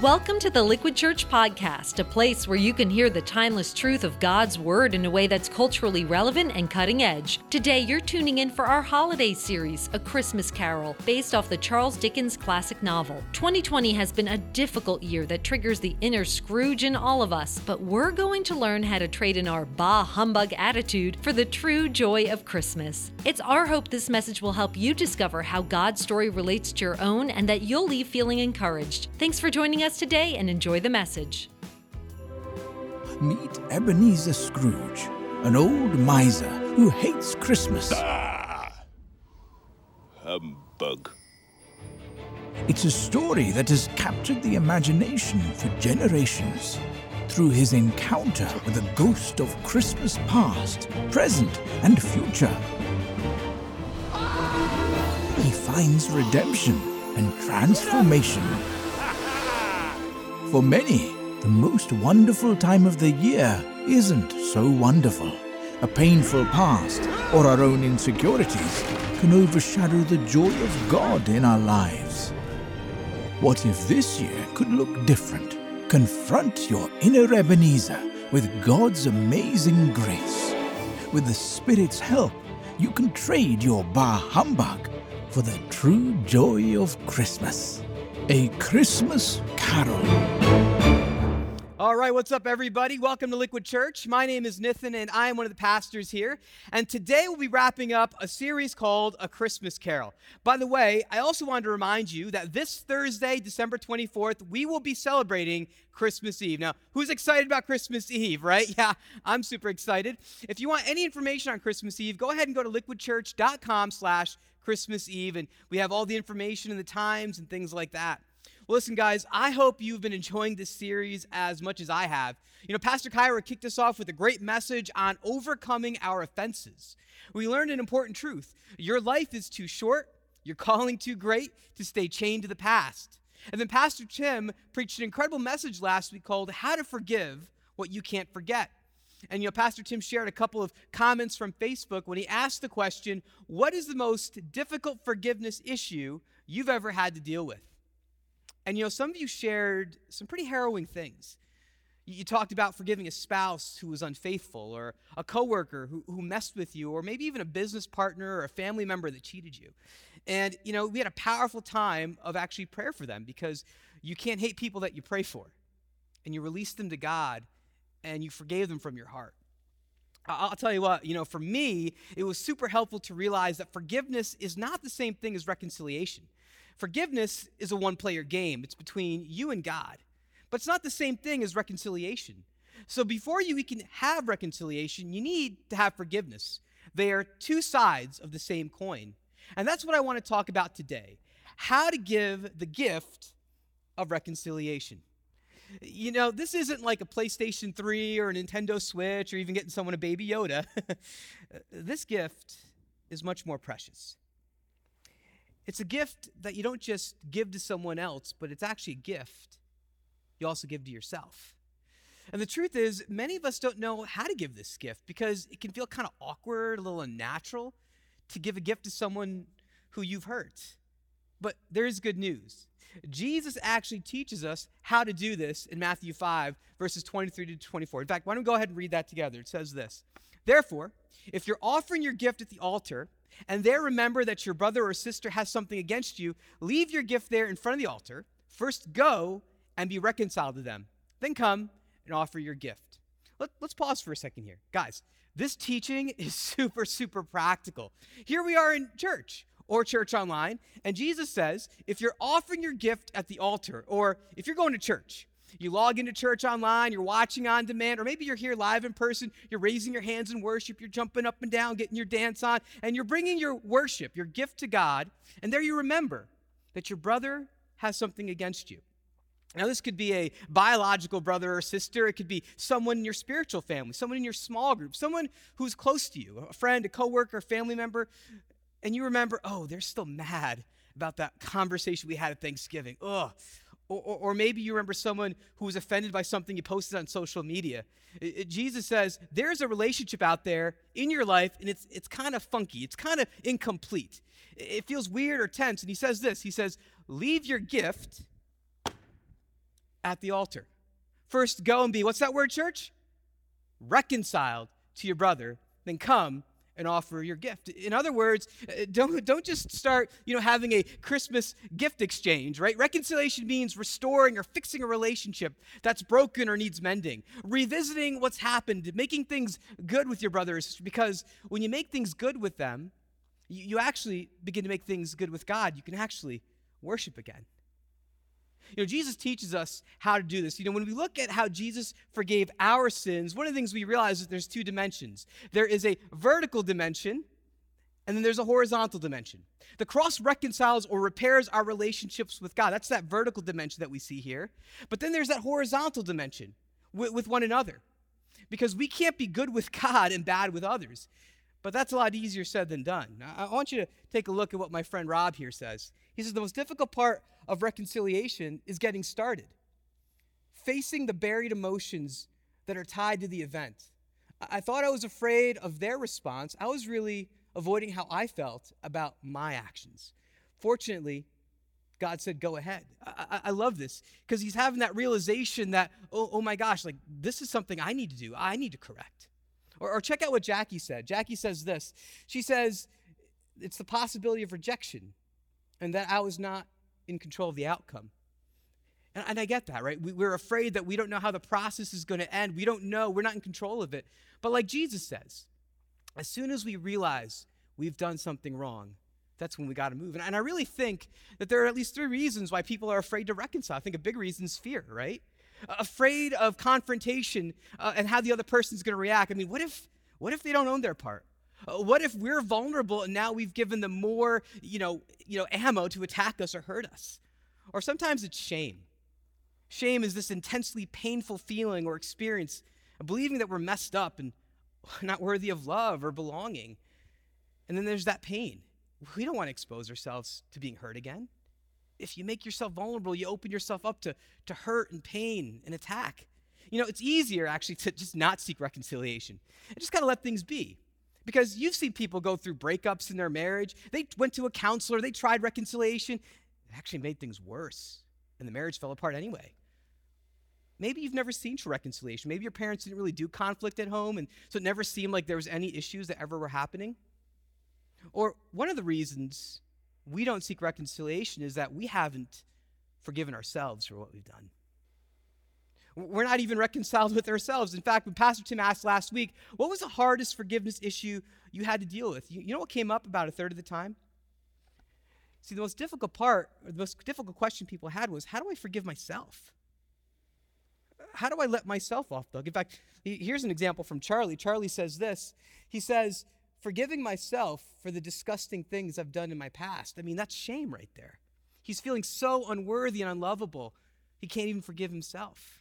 Welcome to the Liquid Church Podcast, a place where you can hear the timeless truth of God's Word in a way that's culturally relevant and cutting edge. Today, you're tuning in for our holiday series, A Christmas Carol, based off the Charles Dickens classic novel. 2020 has been a difficult year that triggers the inner Scrooge in all of us, but we're going to learn how to trade in our bah humbug attitude for the true joy of Christmas. It's our hope this message will help you discover how God's story relates to your own and that you'll leave feeling encouraged. Thanks for joining us today and enjoy the message. Meet Ebenezer Scrooge, an old miser who hates Christmas. Ah, humbug. It's a story that has captured the imagination for generations. Through his encounter with the ghost of Christmas past, present, and future, he finds redemption and transformation. For many, the most wonderful time of the year isn't so wonderful. A painful past or our own insecurities can overshadow the joy of God in our lives. What if this year could look different? Confront your inner Ebenezer with God's amazing grace. With the Spirit's help, you can trade your bah humbug for the true joy of Christmas. A Christmas Carol. All right, what's up, everybody? Welcome to Liquid Church. My name is Nathan, and I am one of the pastors here. And today we'll be wrapping up a series called A Christmas Carol. By the way, I also wanted to remind you that this Thursday, December 24th, we will be celebrating Christmas Eve. Now, who's excited about Christmas Eve, right? Yeah, I'm super excited. If you want any information on Christmas Eve, go ahead and go to liquidchurch.com/Christmas Eve, and we have all the information and the times and things like that. Well, listen, guys, I hope you've been enjoying this series as much as I have. You know, Pastor Kyra kicked us off with a great message on overcoming our offenses. We learned an important truth. Your life is too short, your calling too great to stay chained to the past. And then Pastor Tim preached an incredible message last week called How to Forgive What You Can't Forget. And, you know, Pastor Tim shared a couple of comments from Facebook when he asked the question, what is the most difficult forgiveness issue you've ever had to deal with? And, you know, some of you shared some pretty harrowing things. You talked about forgiving a spouse who was unfaithful, or a coworker who messed with you, or maybe even a business partner or a family member that cheated you. And, you know, we had a powerful time of actually prayer for them, because you can't hate people that you pray for. And you release them to God, and you forgave them from your heart. I'll tell you what, you know, for me, it was super helpful to realize that forgiveness is not the same thing as reconciliation. Forgiveness is a one-player game. It's between you and God. But it's not the same thing as reconciliation. So before you can have reconciliation, you need to have forgiveness. They are two sides of the same coin. And that's what I want to talk about today. How to give the gift of reconciliation. You know, this isn't like a PlayStation 3 or a Nintendo Switch or even getting someone a Baby Yoda. This gift is much more precious. It's a gift that you don't just give to someone else, but it's actually a gift you also give to yourself. And the truth is, many of us don't know how to give this gift because it can feel kind of awkward, a little unnatural to give a gift to someone who you've hurt. But there is good news. Jesus actually teaches us how to do this in Matthew 5, verses 23 to 24. In fact, why don't we go ahead and read that together? It says this: Therefore, if you're offering your gift at the altar, and there remember that your brother or sister has something against you, leave your gift there in front of the altar. First go and be reconciled to them. Then come and offer your gift. Let's pause for a second here. Guys, this teaching is super, super practical. Here we are in church, or church online, and Jesus says, if you're offering your gift at the altar, or if you're going to church, you log into church online, you're watching on demand, or maybe you're here live in person, you're raising your hands in worship, you're jumping up and down, getting your dance on, and you're bringing your worship, your gift to God, and there you remember that your brother has something against you. Now, this could be a biological brother or sister. It could be someone in your spiritual family, someone in your small group, someone who's close to you, a friend, a coworker, a family member. And you remember, oh, they're still mad about that conversation we had at Thanksgiving. Ugh. Or maybe you remember someone who was offended by something you posted on social media. Jesus says, there's a relationship out there in your life, and it's kind of funky. It's kind of incomplete. It feels weird or tense. And he says this. He says, leave your gift at the altar. First, go and be, what's that word, church? Reconciled to your brother. Then come and offer your gift. In other words, don't just start, having a Christmas gift exchange, right? Reconciliation means restoring or fixing a relationship that's broken or needs mending. Revisiting what's happened, making things good with your brothers, because when you make things good with them, you actually begin to make things good with God. You can actually worship again. Jesus teaches us how to do this. When we look at how Jesus forgave our sins, one of the things we realize is there's two dimensions. There is a vertical dimension, and then there's a horizontal dimension. The cross reconciles or repairs our relationships with God. That's that vertical dimension that we see here. But then there's that horizontal dimension with one another, because we can't be good with God and bad with others. But that's a lot easier said than done. Now, I want you to take a look at what my friend Rob here says. He says the most difficult part of reconciliation is getting started, facing the buried emotions that are tied to the event. I thought I was afraid of their response. I was really avoiding how I felt about my actions. Fortunately, God said, go ahead. I love this because he's having that realization that, oh my gosh, like this is something I need to do. I need to correct. Or check out what Jackie said. Jackie says this. She says, it's the possibility of rejection and that I was not in control of the outcome. And I get that, right? We're afraid that we don't know how the process is going to end. We don't know. We're not in control of it. But like Jesus says, as soon as we realize we've done something wrong, that's when we got to move. And I really think that there are at least three reasons why people are afraid to reconcile. I think a big reason is fear, right? Afraid of confrontation and how the other person's going to react. I mean, what if they don't own their part? What if we're vulnerable and now we've given them more, ammo to attack us or hurt us? Or sometimes it's shame. Shame is this intensely painful feeling or experience of believing that we're messed up and not worthy of love or belonging. And then there's that pain. We don't want to expose ourselves to being hurt again. If you make yourself vulnerable, you open yourself up to hurt and pain and attack. It's easier actually to just not seek reconciliation. I just got to let things be. Because you've seen people go through breakups in their marriage. They went to a counselor. They tried reconciliation. It actually made things worse. And the marriage fell apart anyway. Maybe you've never seen true reconciliation. Maybe your parents didn't really do conflict at home. And so it never seemed like there was any issues that ever were happening. Or one of the reasons we don't seek reconciliation is that we haven't forgiven ourselves for what we've done. We're not even reconciled with ourselves. In fact, when Pastor Tim asked last week, what was the hardest forgiveness issue you had to deal with? You know what came up about a third of the time? See, the most difficult question people had was, how do I forgive myself? How do I let myself off the hook? In fact, here's an example from Charlie. Charlie says this. He says, forgiving myself for the disgusting things I've done in my past. I mean, that's shame right there. He's feeling so unworthy and unlovable, he can't even forgive himself.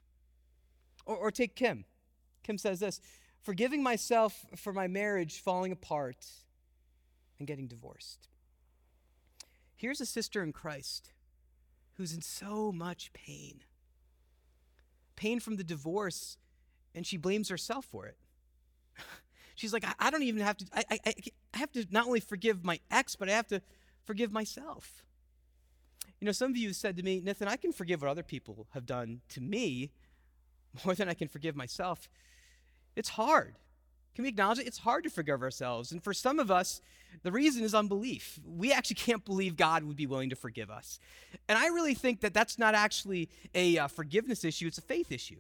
Or take Kim. Kim says this, forgiving myself for my marriage falling apart and getting divorced. Here's a sister in Christ who's in so much pain. Pain from the divorce, and she blames herself for it. She's like, I don't even have to, I have to not only forgive my ex, but I have to forgive myself. Some of you said to me, Nathan, I can forgive what other people have done to me more than I can forgive myself. It's hard. Can we acknowledge it? It's hard to forgive ourselves. And for some of us, the reason is unbelief. We actually can't believe God would be willing to forgive us. And I really think that that's not actually a forgiveness issue. It's a faith issue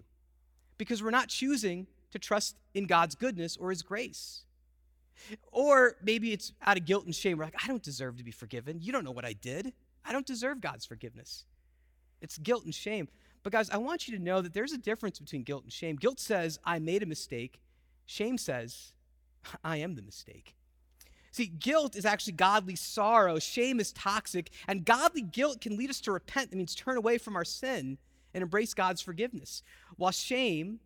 because we're not choosing to trust in God's goodness or his grace. Or maybe it's out of guilt and shame. We're like, I don't deserve to be forgiven. You don't know what I did. I don't deserve God's forgiveness. It's guilt and shame. But guys, I want you to know that there's a difference between guilt and shame. Guilt says, I made a mistake. Shame says, I am the mistake. See, guilt is actually godly sorrow. Shame is toxic. And godly guilt can lead us to repent. That means turn away from our sin and embrace God's forgiveness. While shame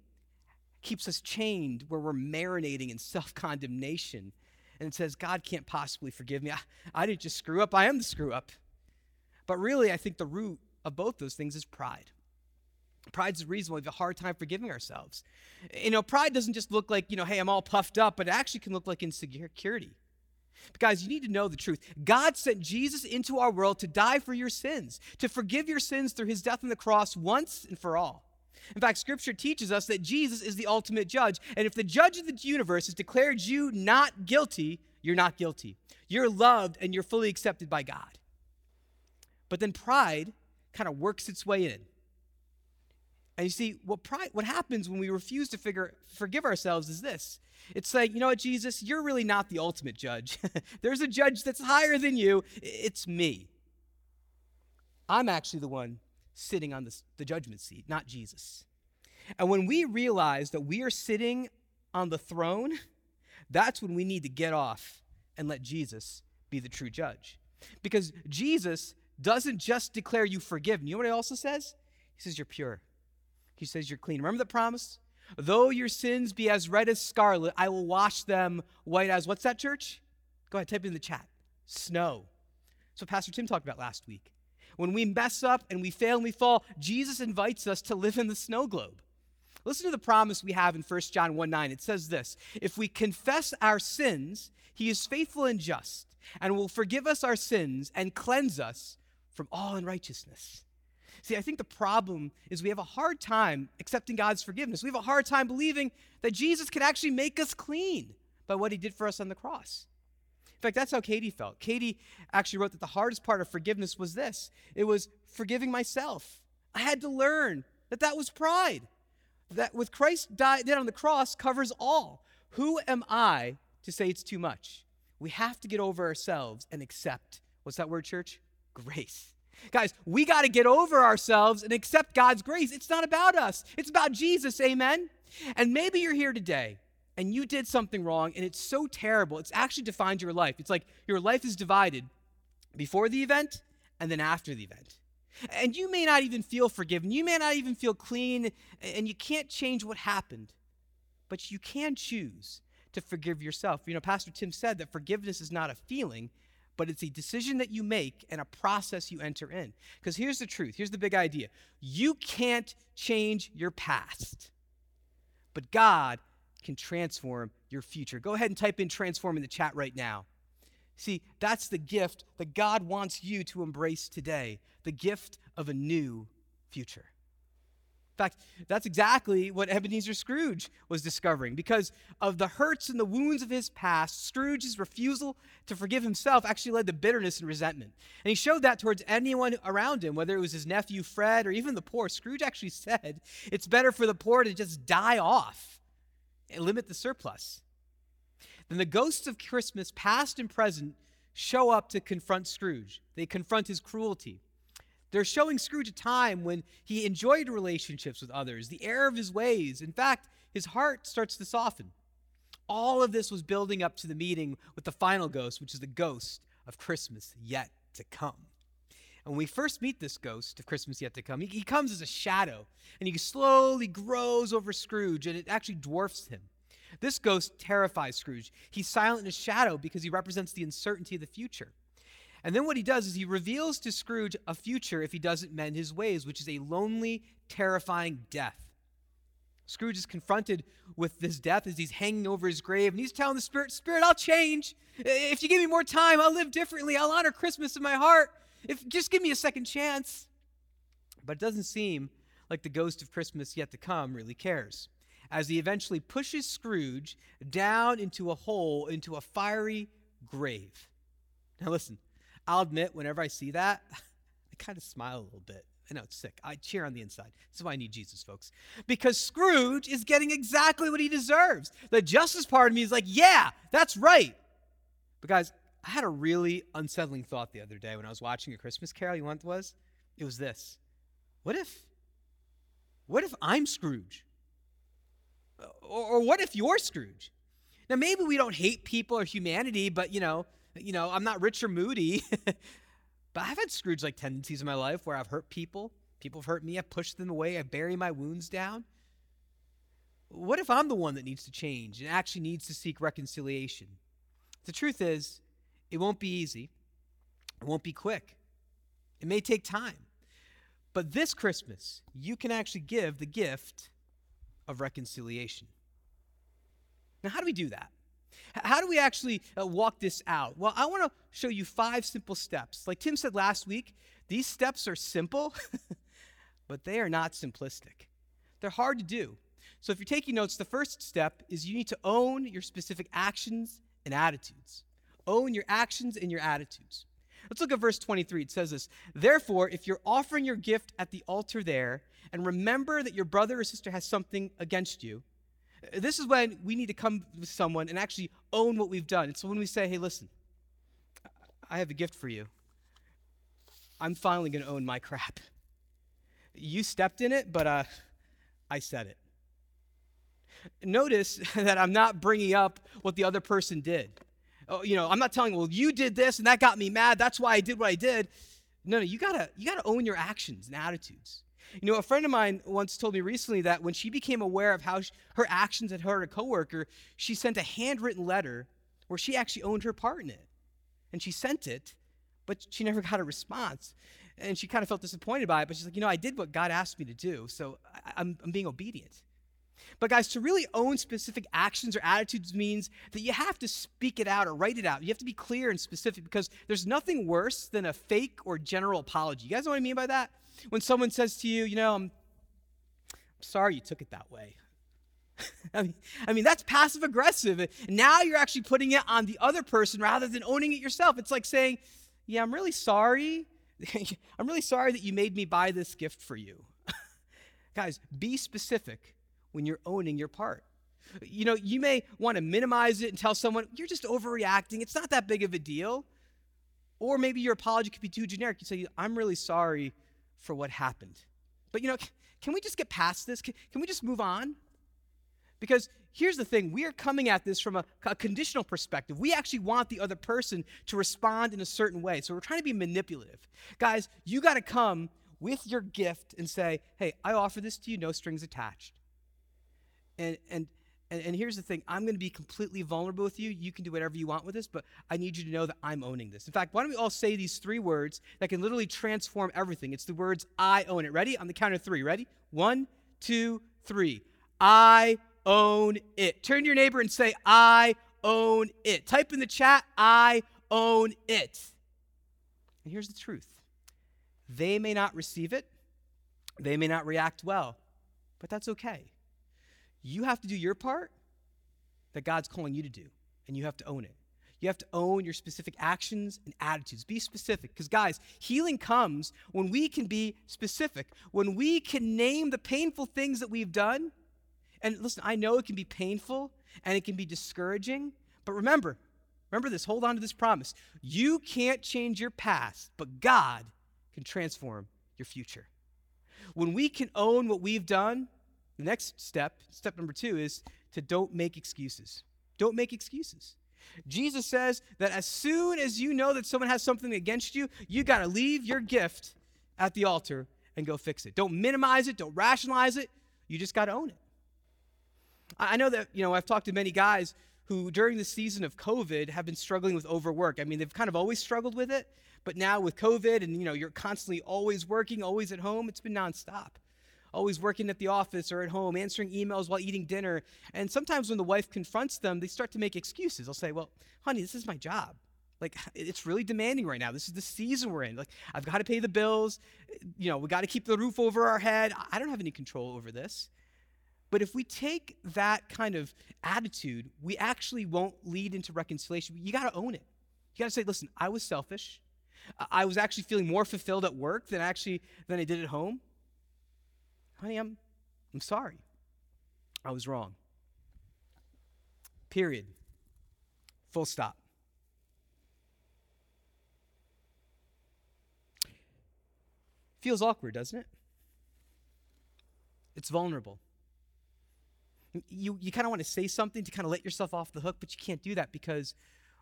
keeps us chained where we're marinating in self-condemnation. And it says, God can't possibly forgive me. I didn't just screw up. I am the screw up. But really, I think the root of both those things is pride. Pride's the reason why we have a hard time forgiving ourselves. Pride doesn't just look like, hey, I'm all puffed up, but it actually can look like insecurity. But guys, you need to know the truth. God sent Jesus into our world to die for your sins, to forgive your sins through his death on the cross once and for all. In fact, Scripture teaches us that Jesus is the ultimate judge. And if the judge of the universe has declared you not guilty, you're not guilty. You're loved and you're fully accepted by God. But then pride kind of works its way in. And you see, what happens when we refuse to forgive ourselves is this. It's like, you know what, Jesus, you're really not the ultimate judge. There's a judge that's higher than you. It's me. I'm actually the one sitting on the judgment seat, not Jesus. And when we realize that we are sitting on the throne, that's when we need to get off and let Jesus be the true judge. Because Jesus doesn't just declare you forgiven. You know what he also says? He says you're pure. He says you're clean. Remember the promise? Though your sins be as red as scarlet, I will wash them white as, what's that, church? Go ahead, type it in the chat. Snow. That's what Pastor Tim talked about last week. When we mess up and we fail and we fall, Jesus invites us to live in the snow globe. Listen to the promise we have in 1 John 1.9. It says this, if we confess our sins, he is faithful and just and will forgive us our sins and cleanse us from all unrighteousness. See, I think the problem is we have a hard time accepting God's forgiveness. We have a hard time believing that Jesus can actually make us clean by what he did for us on the cross. In fact, that's how Katie felt. Katie actually wrote that the hardest part of forgiveness was this. It was forgiving myself. I had to learn that was pride. That with Christ dead on the cross covers all. Who am I to say it's too much? We have to get over ourselves and accept, what's that word, church? Grace. Guys, we got to get over ourselves and accept God's grace. It's not about us. It's about Jesus, amen? And maybe you're here today and you did something wrong and it's so terrible. It's actually defined your life. It's like your life is divided before the event and then after the event. And you may not even feel forgiven. You may not even feel clean, and you can't change what happened. But you can choose to forgive yourself. You know, Pastor Tim said that forgiveness is not a feeling, but it's a decision that you make and a process you enter in. Because here's the truth. Here's the big idea. You can't change your past, but God can transform your future. Go ahead and type in transform in the chat right now. See, that's the gift that God wants you to embrace today, the gift of a new future. In fact, that's exactly what Ebenezer Scrooge was discovering. Because of the hurts and the wounds of his past, Scrooge's refusal to forgive himself actually led to bitterness and resentment. And he showed that towards anyone around him, whether it was his nephew Fred or even the poor. Scrooge actually said, it's better for the poor to just die off and limit the surplus. Then the ghosts of Christmas, past and present, show up to confront Scrooge. They confront his cruelty. They're showing Scrooge a time when he enjoyed relationships with others, the error of his ways. In fact, his heart starts to soften. All of this was building up to the meeting with the final ghost, which is the ghost of Christmas yet to come. And when we first meet this ghost of Christmas yet to come, he comes as a shadow, and he slowly grows over Scrooge, and it actually dwarfs him. This ghost terrifies Scrooge. He's silent in his shadow because he represents the uncertainty of the future. And then what he does is he reveals to Scrooge a future if he doesn't mend his ways, which is a lonely, terrifying death. Scrooge is confronted with this death as he's hanging over his grave, and he's telling the Spirit, I'll change. If you give me more time, I'll live differently. I'll honor Christmas in my heart. Just give me a second chance. But it doesn't seem like the ghost of Christmas yet to come really cares, as he eventually pushes Scrooge down into a hole, into a fiery grave. Now listen, I'll admit, whenever I see that, I kind of smile a little bit. I know it's sick. I cheer on the inside. This is why I need Jesus, folks. Because Scrooge is getting exactly what he deserves. The justice part of me is like, yeah, that's right. But guys, I had a really unsettling thought the other day when I was watching A Christmas Carol. You know what it was? It was this. What if I'm Scrooge? Or what if you're Scrooge? Now, maybe we don't hate people or humanity, but, you know, I'm not rich or moody. But I've had Scrooge-like tendencies in my life where I've hurt people. People have hurt me. I've pushed them away. I bury my wounds down. What if I'm the one that needs to change and actually needs to seek reconciliation? The truth is, it won't be easy. It won't be quick. It may take time. But this Christmas, you can actually give the gift of reconciliation. Now, how do we do that? How do we actually walk this out? Well, I want to show you 5 simple steps. Like Tim said last week, these steps are simple, but they are not simplistic. They're hard to do. So if you're taking notes, the first step is you need to own your specific actions and attitudes. Own your actions and your attitudes. Let's look at verse 23. It says this, "Therefore, if you're offering your gift at the altar there, and remember that your brother or sister has something against you," this is when we need to come with someone and actually own what we've done. It's when we say, "Hey, listen, I have a gift for you. I'm finally going to own my crap. You stepped in it, but I said it." Notice that I'm not bringing up what the other person did. Oh, you know, I'm not telling, "Well, you did this and that got me mad. That's why I did what I did." No, you gotta own your actions and attitudes. You know, a friend of mine once told me recently that when she became aware of how her actions had hurt a coworker, she sent a handwritten letter where she actually owned her part in it. And she sent it, but she never got a response. And she kind of felt disappointed by it, but she's like, "I did what God asked me to do, so I'm being obedient." But guys, to really own specific actions or attitudes means that you have to speak it out or write it out. You have to be clear and specific, because there's nothing worse than a fake or general apology. You guys know what I mean by that? When someone says to you, "I'm sorry you took it that way." I mean, that's passive aggressive. Now you're actually putting it on the other person rather than owning it yourself. It's like saying, "Yeah, I'm really sorry. I'm really sorry that you made me buy this gift for you." Guys, be specific when you're owning your part. You may want to minimize it and tell someone, "You're just overreacting. It's not that big of a deal." Or maybe your apology could be too generic. You say, "I'm really sorry for what happened. But can we just get past this? Can we just move on?" Because here's the thing, we are coming at this from a conditional perspective. We actually want the other person to respond in a certain way. So we're trying to be manipulative. Guys, you got to come with your gift and say, "Hey, I offer this to you, no strings attached. And here's the thing, I'm going to be completely vulnerable with you. You can do whatever you want with this, but I need you to know that I'm owning this." In fact, why don't we all say these 3 words that can literally transform everything? It's the words, "I own it." Ready? On the count of 3. Ready? 1, 2, 3. I own it. Turn to your neighbor and say, "I own it." Type in the chat, "I own it." And here's the truth. They may not receive it. They may not react well, but that's okay. You have to do your part that God's calling you to do, and you have to own it. You have to own your specific actions and attitudes. Be specific, because guys, healing comes when we can be specific, when we can name the painful things that we've done. And listen, I know it can be painful and it can be discouraging, but remember this, hold on to this promise. You can't change your past, but God can transform your future. When we can own what we've done, the next step, step number 2, is to don't make excuses. Don't make excuses. Jesus says that as soon as you know that someone has something against you, you got to leave your gift at the altar and go fix it. Don't minimize it. Don't rationalize it. You just got to own it. I know that, I've talked to many guys who during the season of COVID have been struggling with overwork. I mean, they've kind of always struggled with it, but now with COVID and, you're constantly always working, always at home, it's been nonstop. Always working at the office or at home, answering emails while eating dinner. And sometimes when the wife confronts them, they start to make excuses. They'll say, "Well, honey, this is my job. Like, it's really demanding right now. This is the season we're in. Like, I've got to pay the bills. We got to keep the roof over our head. I don't have any control over this." But if we take that kind of attitude, we actually won't lead into reconciliation. You got to own it. You got to say, "Listen, I was selfish. I was actually feeling more fulfilled at work than I did at home. Honey, I'm sorry. I was wrong. Period. Full stop." Feels awkward, doesn't it? It's vulnerable. You kind of want to say something to kind of let yourself off the hook, but you can't do that because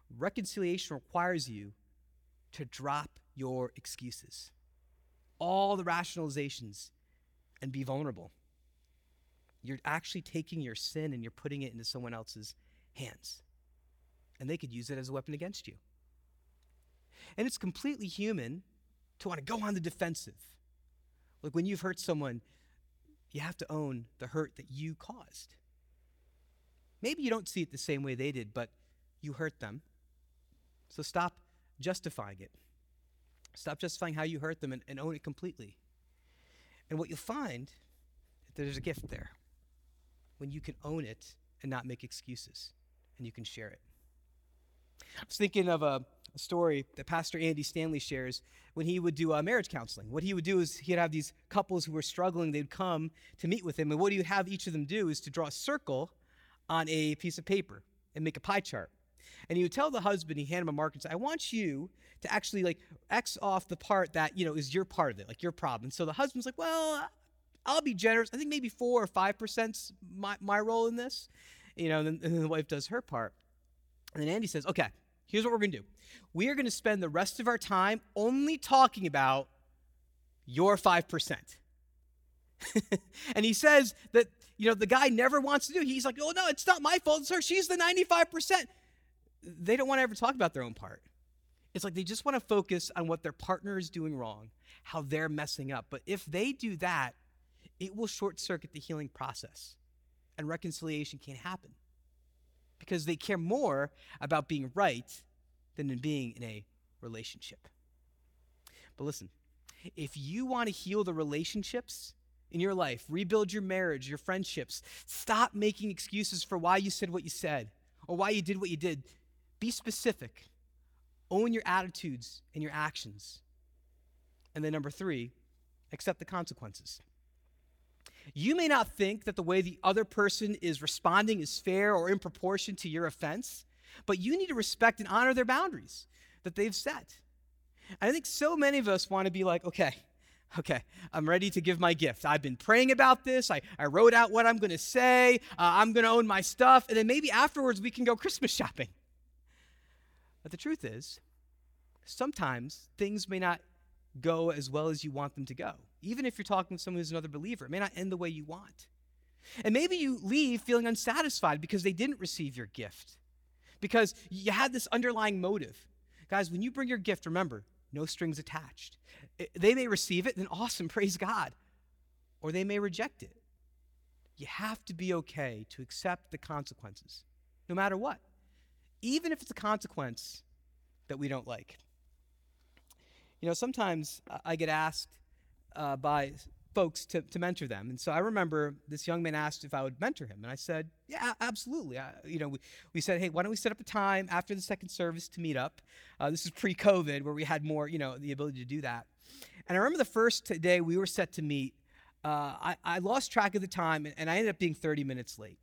reconciliation requires you to drop your excuses. All the rationalizations. And be vulnerable. You're actually taking your sin and you're putting it into someone else's hands. And they could use it as a weapon against you. And it's completely human to want to go on the defensive. Like when you've hurt someone, you have to own the hurt that you caused. Maybe you don't see it the same way they did, but you hurt them. So stop justifying it. Stop justifying how you hurt them and own it completely. And what you'll find is that there's a gift there when you can own it and not make excuses and you can share it. I was thinking of a story that Pastor Andy Stanley shares when he would do marriage counseling. What he would do is he'd have these couples who were struggling. They'd come to meet with him. And what he would have each of them do is to draw a circle on a piece of paper and make a pie chart. And he would tell the husband, he handed him a marker and said, I want you to actually like X off the part that, you know, is your part of it, like your problem. And so the husband's like, well, I'll be generous. I think maybe 4 or 5%'s my role in this. You know, and then the wife does her part. And then Andy says, okay, here's what we're going to do. We are going to spend the rest of our time only talking about your 5%. And he says that, you know, the guy never wants to do it. He's like, oh, no, it's not my fault. It's her. She's the 95%. They don't want to ever talk about their own part. It's like they just want to focus on what their partner is doing wrong, how they're messing up. But if they do that, it will short-circuit the healing process, and reconciliation can't happen because they care more about being right than in being in a relationship. But listen, if you want to heal the relationships in your life, rebuild your marriage, your friendships, stop making excuses for why you said what you said or why you did what you did. Be specific. Own your attitudes and your actions. And then 3, accept the consequences. You may not think that the way the other person is responding is fair or in proportion to your offense, but you need to respect and honor their boundaries that they've set. And I think so many of us want to be like, okay, I'm ready to give my gift. I've been praying about this. I wrote out what I'm going to say. I'm going to own my stuff. And then maybe afterwards we can go Christmas shopping. But the truth is, sometimes things may not go as well as you want them to go. Even if you're talking with someone who's another believer, it may not end the way you want. And maybe you leave feeling unsatisfied because they didn't receive your gift, because you had this underlying motive. Guys, when you bring your gift, remember, no strings attached. They may receive it, then awesome, praise God. Or they may reject it. You have to be okay to accept the consequences, no matter what, even if it's a consequence that we don't like. You know, sometimes I get asked by folks to mentor them. And so I remember this young man asked if I would mentor him. And I said, yeah, absolutely. We said, hey, why don't we set up a time after the second service to meet up? This is pre-COVID where we had more, you know, the ability to do that. And I remember the first day we were set to meet, I lost track of the time and I ended up being 30 minutes late.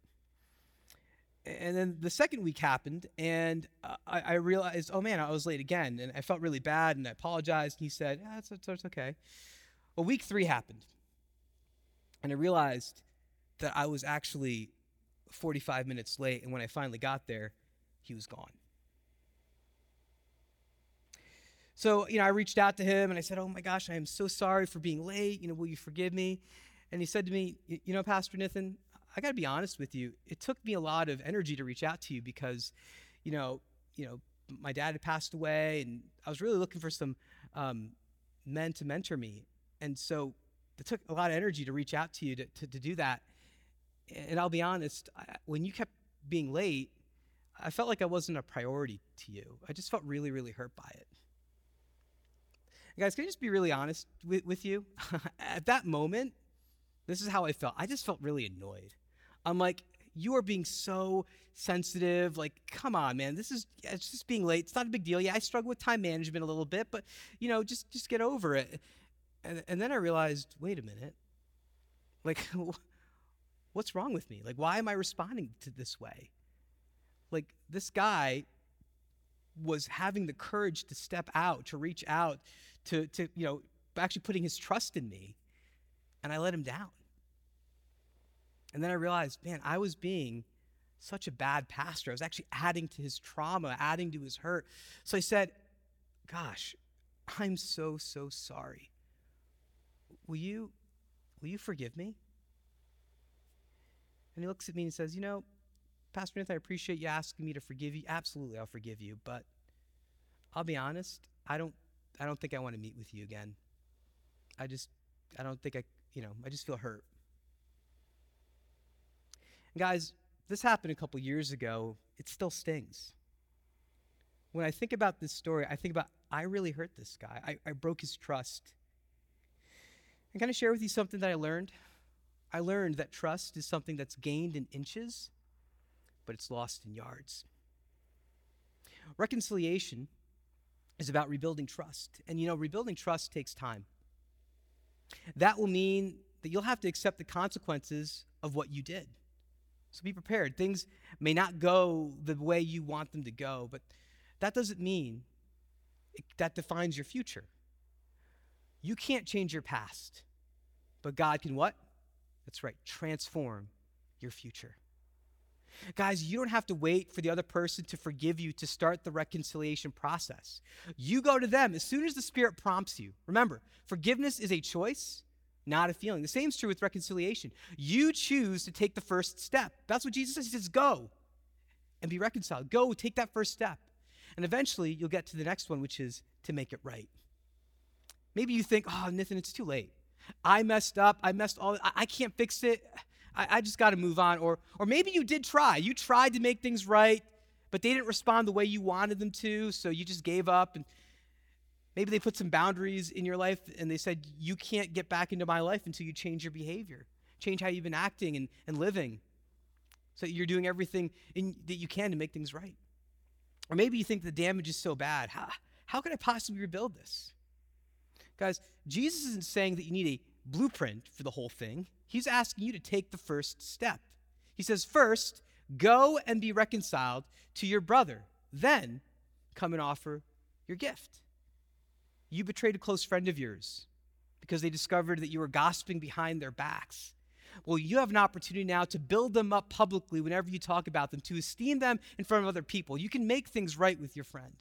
And then the second week happened, and I realized, oh, man, I was late again. And I felt really bad, and I apologized. And he said, yeah, it's okay. Well, week 3 happened, and I realized that I was actually 45 minutes late. And when I finally got there, he was gone. So, you know, I reached out to him, and I said, oh, my gosh, I am so sorry for being late. You know, will you forgive me? And he said to me, you know, Pastor Nathan, I got to be honest with you. It took me a lot of energy to reach out to you because, you know, my dad had passed away, and I was really looking for some men to mentor me. And so it took a lot of energy to reach out to you to do that. And I'll be honest, when you kept being late, I felt like I wasn't a priority to you. I just felt really, really hurt by it. And guys, can I just be really honest with you? At that moment, this is how I felt. I just felt really annoyed. I'm like, you are being so sensitive. Like, come on, man. It's just being late. It's not a big deal. Yeah, I struggle with time management a little bit, but, you know, just get over it. And then I realized, wait a minute. Like, what's wrong with me? Like, why am I responding to this way? Like, this guy was having the courage to step out, to reach out, to you know, actually putting his trust in me. And I let him down. And then I realized, man, I was being such a bad pastor. I was actually adding to his trauma, adding to his hurt. So I said, gosh, I'm so sorry. Will you forgive me? And he looks at me and says, you know, Pastor Nathan, I appreciate you asking me to forgive you. Absolutely, I'll forgive you. But I'll be honest, I don't think I want to meet with you again. I just feel hurt. And guys, this happened a couple years ago. It still stings. when I think about this story, I think about, I really hurt this guy. I broke his trust. I'm going to share with you something that I learned. I learned that trust is something that's gained in inches, but it's lost in yards. Reconciliation is about rebuilding trust. And rebuilding trust takes time. That will mean that you'll have to accept the consequences of what you did. So be prepared. Things may not go the way you want them to go, but that doesn't mean that defines your future. You can't change your past, but God can what? That's right, transform your future. Guys, you don't have to wait for the other person to forgive you to start the reconciliation process. You go to them as soon as the Spirit prompts you. Remember, forgiveness is a choice, not a feeling. The same is true with reconciliation. You choose to take the first step. That's what Jesus says. He says, go and be reconciled. Go, take that first step. And eventually, you'll get to the next one, which is to make it right. Maybe you think, oh, Nathan, it's too late. I messed up. I can't fix it. I just got to move on. Or maybe you did try. You tried to make things right, but they didn't respond the way you wanted them to, so you just gave up. And maybe they put some boundaries in your life, and they said, you can't get back into my life until you change your behavior, change how you've been acting and living, so you're doing everything that you can to make things right. Or maybe you think the damage is so bad. How could I possibly rebuild this? Guys, Jesus isn't saying that you need a blueprint for the whole thing. He's asking you to take the first step. He says, first, go and be reconciled to your brother. Then come and offer your gift. You betrayed a close friend of yours because they discovered that you were gossiping behind their backs. Well, you have an opportunity now to build them up publicly whenever you talk about them, to esteem them in front of other people. You can make things right with your friend.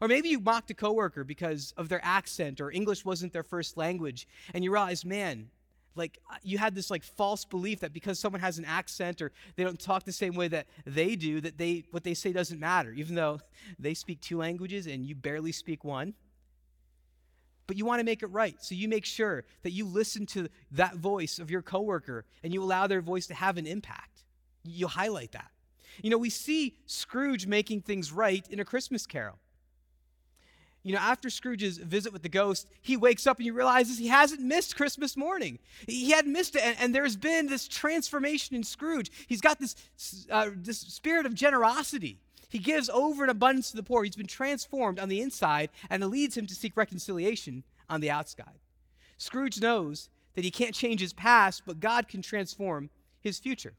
Or maybe you mocked a coworker because of their accent or English wasn't their first language, and you realize, man, you had this false belief that because someone has an accent or they don't talk the same way that they do, that what they say doesn't matter, even though they speak two languages and you barely speak one. But you want to make it right, so you make sure that you listen to that voice of your coworker and you allow their voice to have an impact. You highlight that. We see Scrooge making things right in A Christmas Carol. After Scrooge's visit with the ghost, he wakes up and he realizes he hasn't missed Christmas morning. He hadn't missed it, and there's been this transformation in Scrooge. He's got this spirit of generosity. He gives over in abundance to the poor. He's been transformed on the inside, and it leads him to seek reconciliation on the outside. Scrooge knows that he can't change his past, but God can transform his future.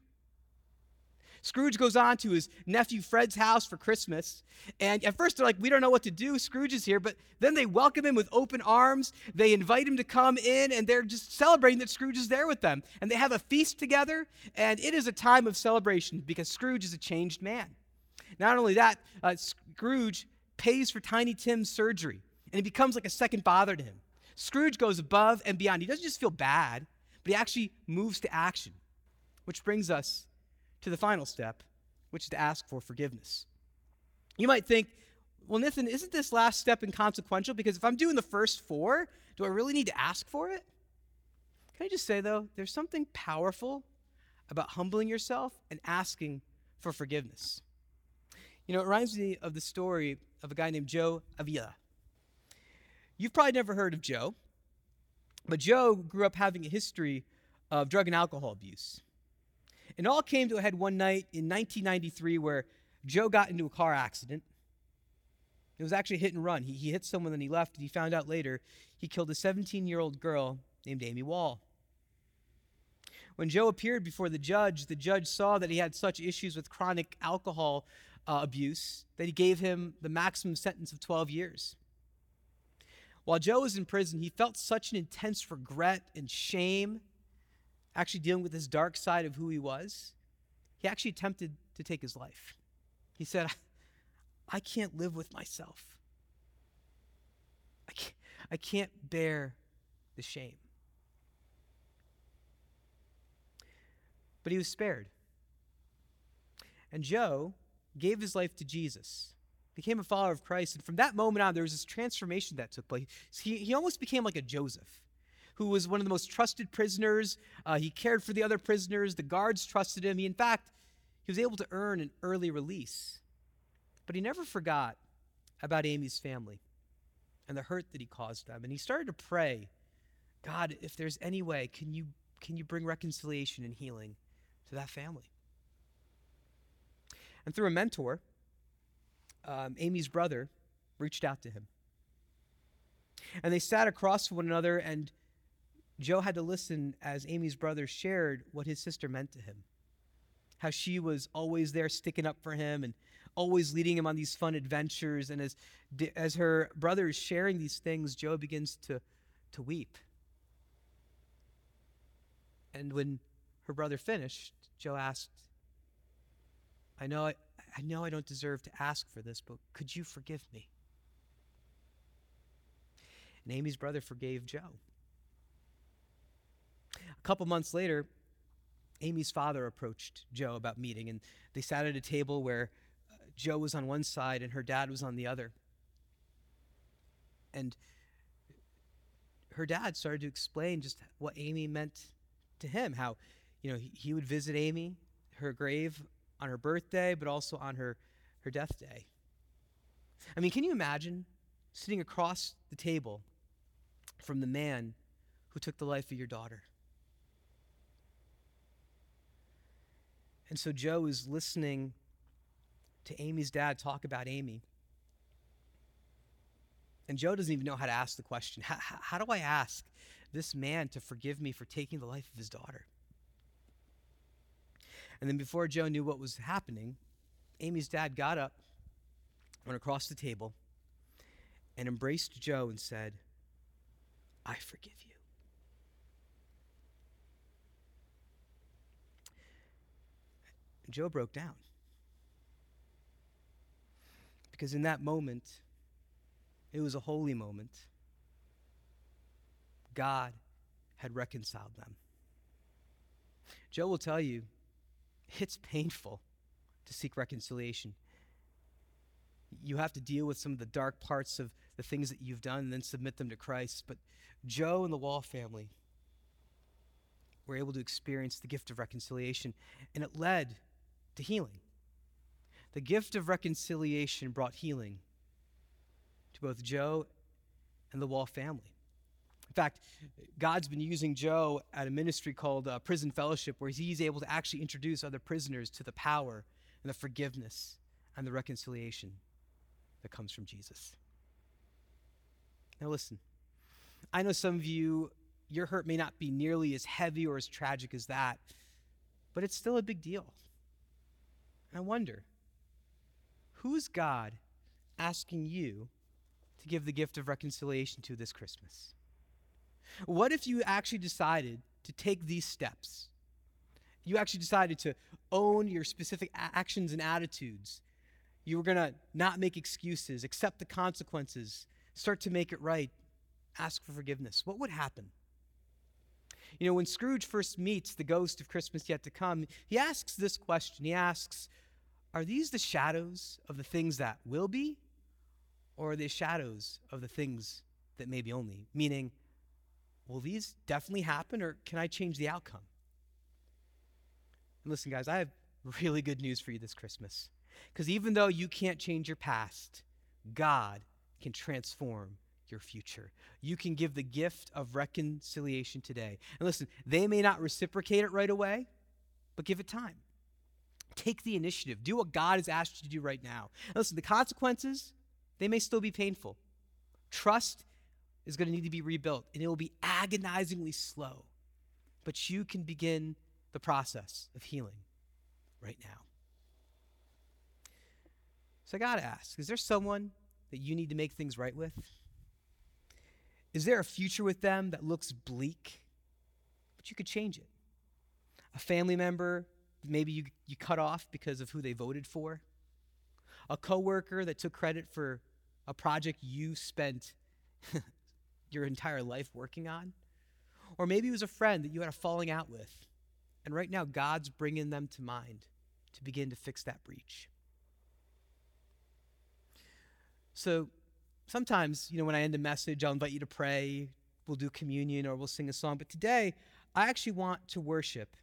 Scrooge goes on to his nephew Fred's house for Christmas. And at first they're like, we don't know what to do. Scrooge is here. But then they welcome him with open arms. They invite him to come in, and they're just celebrating that Scrooge is there with them. And they have a feast together. And it is a time of celebration because Scrooge is a changed man. Not only that, Scrooge pays for Tiny Tim's surgery. And it becomes like a second father to him. Scrooge goes above and beyond. He doesn't just feel bad, but he actually moves to action, which brings us to the final step, which is to ask for forgiveness. You might think, well, Nathan, isn't this last step inconsequential? Because if I'm doing the first four, do I really need to ask for it? Can I just say, though, there's something powerful about humbling yourself and asking for forgiveness. It reminds me of the story of a guy named Joe Avila. You've probably never heard of Joe, but Joe grew up having a history of drug and alcohol abuse. It all came to a head one night in 1993 where Joe got into a car accident. It was actually a hit and run. He hit someone and he left, and he found out later he killed a 17-year-old girl named Amy Wall. When Joe appeared before the judge saw that he had such issues with chronic alcohol abuse that he gave him the maximum sentence of 12 years. While Joe was in prison, he felt such an intense regret and shame, actually dealing with this dark side of who he was, he actually attempted to take his life. He said, I can't live with myself. I can't bear the shame. But he was spared. And Joe gave his life to Jesus, became a follower of Christ, and from that moment on, there was this transformation that took place. He almost became like a Joseph, who was one of the most trusted prisoners. He cared for the other prisoners. The guards trusted him. In fact, he was able to earn an early release. But he never forgot about Amy's family and the hurt that he caused them. And he started to pray, God, if there's any way, can you bring reconciliation and healing to that family? And through a mentor, Amy's brother reached out to him. And they sat across from one another, and Joe had to listen as Amy's brother shared what his sister meant to him, how she was always there sticking up for him and always leading him on these fun adventures. And as her brother is sharing these things, Joe begins to weep. And when her brother finished, Joe asked, I know I don't deserve to ask for this, but could you forgive me? And Amy's brother forgave Joe. A couple months later, Amy's father approached Joe about meeting, and they sat at a table where Joe was on one side and her dad was on the other. And her dad started to explain just what Amy meant to him, how, he would visit Amy, her grave on her birthday, but also on her death day. I mean, can you imagine sitting across the table from the man who took the life of your daughter? And so Joe is listening to Amy's dad talk about Amy. And Joe doesn't even know how to ask the question. How do I ask this man to forgive me for taking the life of his daughter? And then before Joe knew what was happening, Amy's dad got up, went across the table, and embraced Joe and said, I forgive you. And Joe broke down. Because in that moment, it was a holy moment. God had reconciled them. Joe will tell you, it's painful to seek reconciliation. You have to deal with some of the dark parts of the things that you've done and then submit them to Christ. But Joe and the Wall family were able to experience the gift of reconciliation, and it led to healing. The gift of reconciliation brought healing to both Joe and the Wall family. In fact, God's been using Joe at a ministry called Prison Fellowship, where he's able to actually introduce other prisoners to the power and the forgiveness and the reconciliation that comes from Jesus. Now listen, I know some of you, your hurt may not be nearly as heavy or as tragic as that, but it's still a big deal. And I wonder, who is God asking you to give the gift of reconciliation to this Christmas? What if you actually decided to take these steps? You actually decided to own your specific actions and attitudes. You were going to not make excuses, accept the consequences, start to make it right, ask for forgiveness. What would happen? When Scrooge first meets the ghost of Christmas yet to come, he asks this question. He asks, are these the shadows of the things that will be, or are they shadows of the things that may be only? Meaning, will these definitely happen, or can I change the outcome? And listen, guys, I have really good news for you this Christmas. Because even though you can't change your past, God can transform your future. You can give the gift of reconciliation today. And listen, they may not reciprocate it right away, but give it time. Take the initiative. Do what God has asked you to do right now. And listen, the consequences, they may still be painful. Trust is going to need to be rebuilt, and it will be agonizingly slow. But you can begin the process of healing right now. So I got to ask, is there someone that you need to make things right with? Is there a future with them that looks bleak, but you could change it? A family member, maybe you cut off because of who they voted for? A coworker that took credit for a project you spent your entire life working on? Or maybe it was a friend that you had a falling out with, and right now God's bringing them to mind to begin to fix that breach. So sometimes, when I end a message, I'll invite you to pray, we'll do communion, or we'll sing a song. But today, I actually want to worship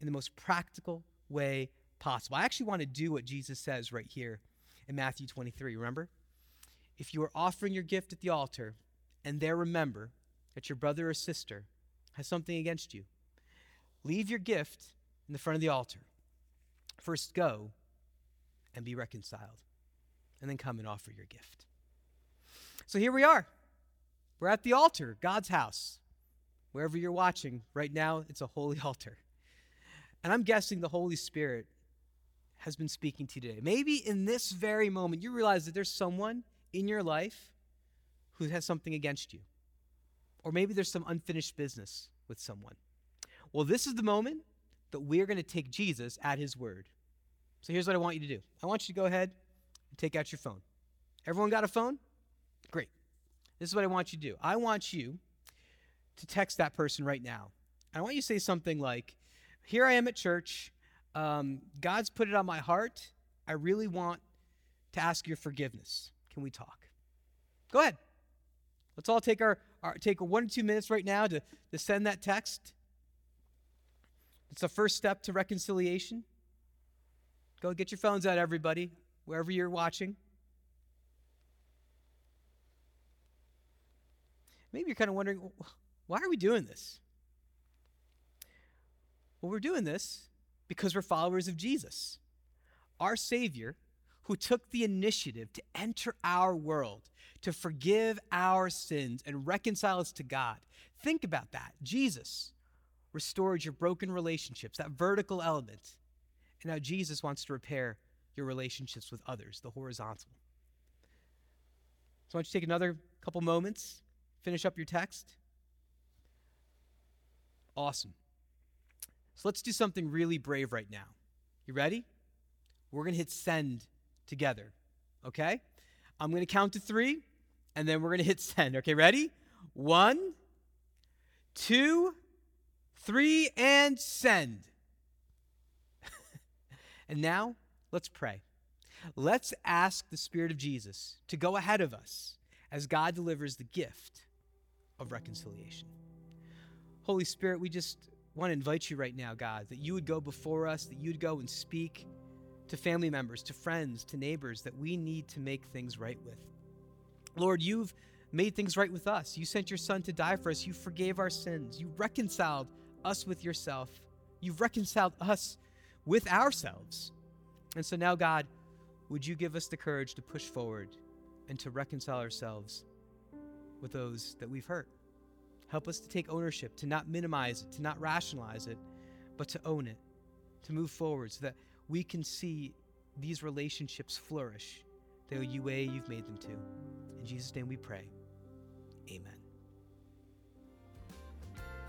in the most practical way possible. I actually want to do what Jesus says right here in Matthew 23, remember? if you are offering your gift at the altar and there remember that your brother or sister has something against you, leave your gift in the front of the altar. First go and be reconciled, and then come and offer your gift. So here we are. We're at the altar, God's house. Wherever you're watching right now, it's a holy altar. And I'm guessing the Holy Spirit has been speaking to you today. Maybe in this very moment, you realize that there's someone in your life who has something against you. Or maybe there's some unfinished business with someone. Well, this is the moment that we're going to take Jesus at his word. So here's what I want you to do. I want you to go ahead and take out your phone. Everyone got a phone? Great. This is what I want you to do. I want you to text that person right now. I want you to say something like, here I am at church. God's put it on my heart. I really want to ask your forgiveness. Can we talk? Go ahead. Let's all take take 1 or 2 minutes right now to send that text. It's the first step to reconciliation. Go get your phones out, everybody, wherever you're watching. Maybe you're kind of wondering, why are we doing this? Well, we're doing this because we're followers of Jesus, our Savior, who took the initiative to enter our world, to forgive our sins and reconcile us to God. Think about that. Jesus restored your broken relationships, that vertical element. And now Jesus wants to repair your relationships with others, the horizontal. So why don't you take another couple moments, finish up your text. Awesome. So let's do something really brave right now. You ready? We're going to hit send together, okay? I'm going to count to 3, and then we're going to hit send. Okay, ready? 1, 2, 3, and send. And now, let's pray. Let's ask the Spirit of Jesus to go ahead of us as God delivers the gift of reconciliation. Holy Spirit, we just want to invite you right now, God, that you would go before us, that you'd go and speak to family members, to friends, to neighbors that we need to make things right with. Lord, you've made things right with us. You sent your Son to die for us. You forgave our sins. You reconciled us with yourself. You've reconciled us with ourselves. And so now, God, would you give us the courage to push forward and to reconcile ourselves with those that we've hurt? Help us to take ownership, to not minimize it, to not rationalize it, but to own it, to move forward so that we can see these relationships flourish the way you've made them to. In Jesus' name we pray. Amen.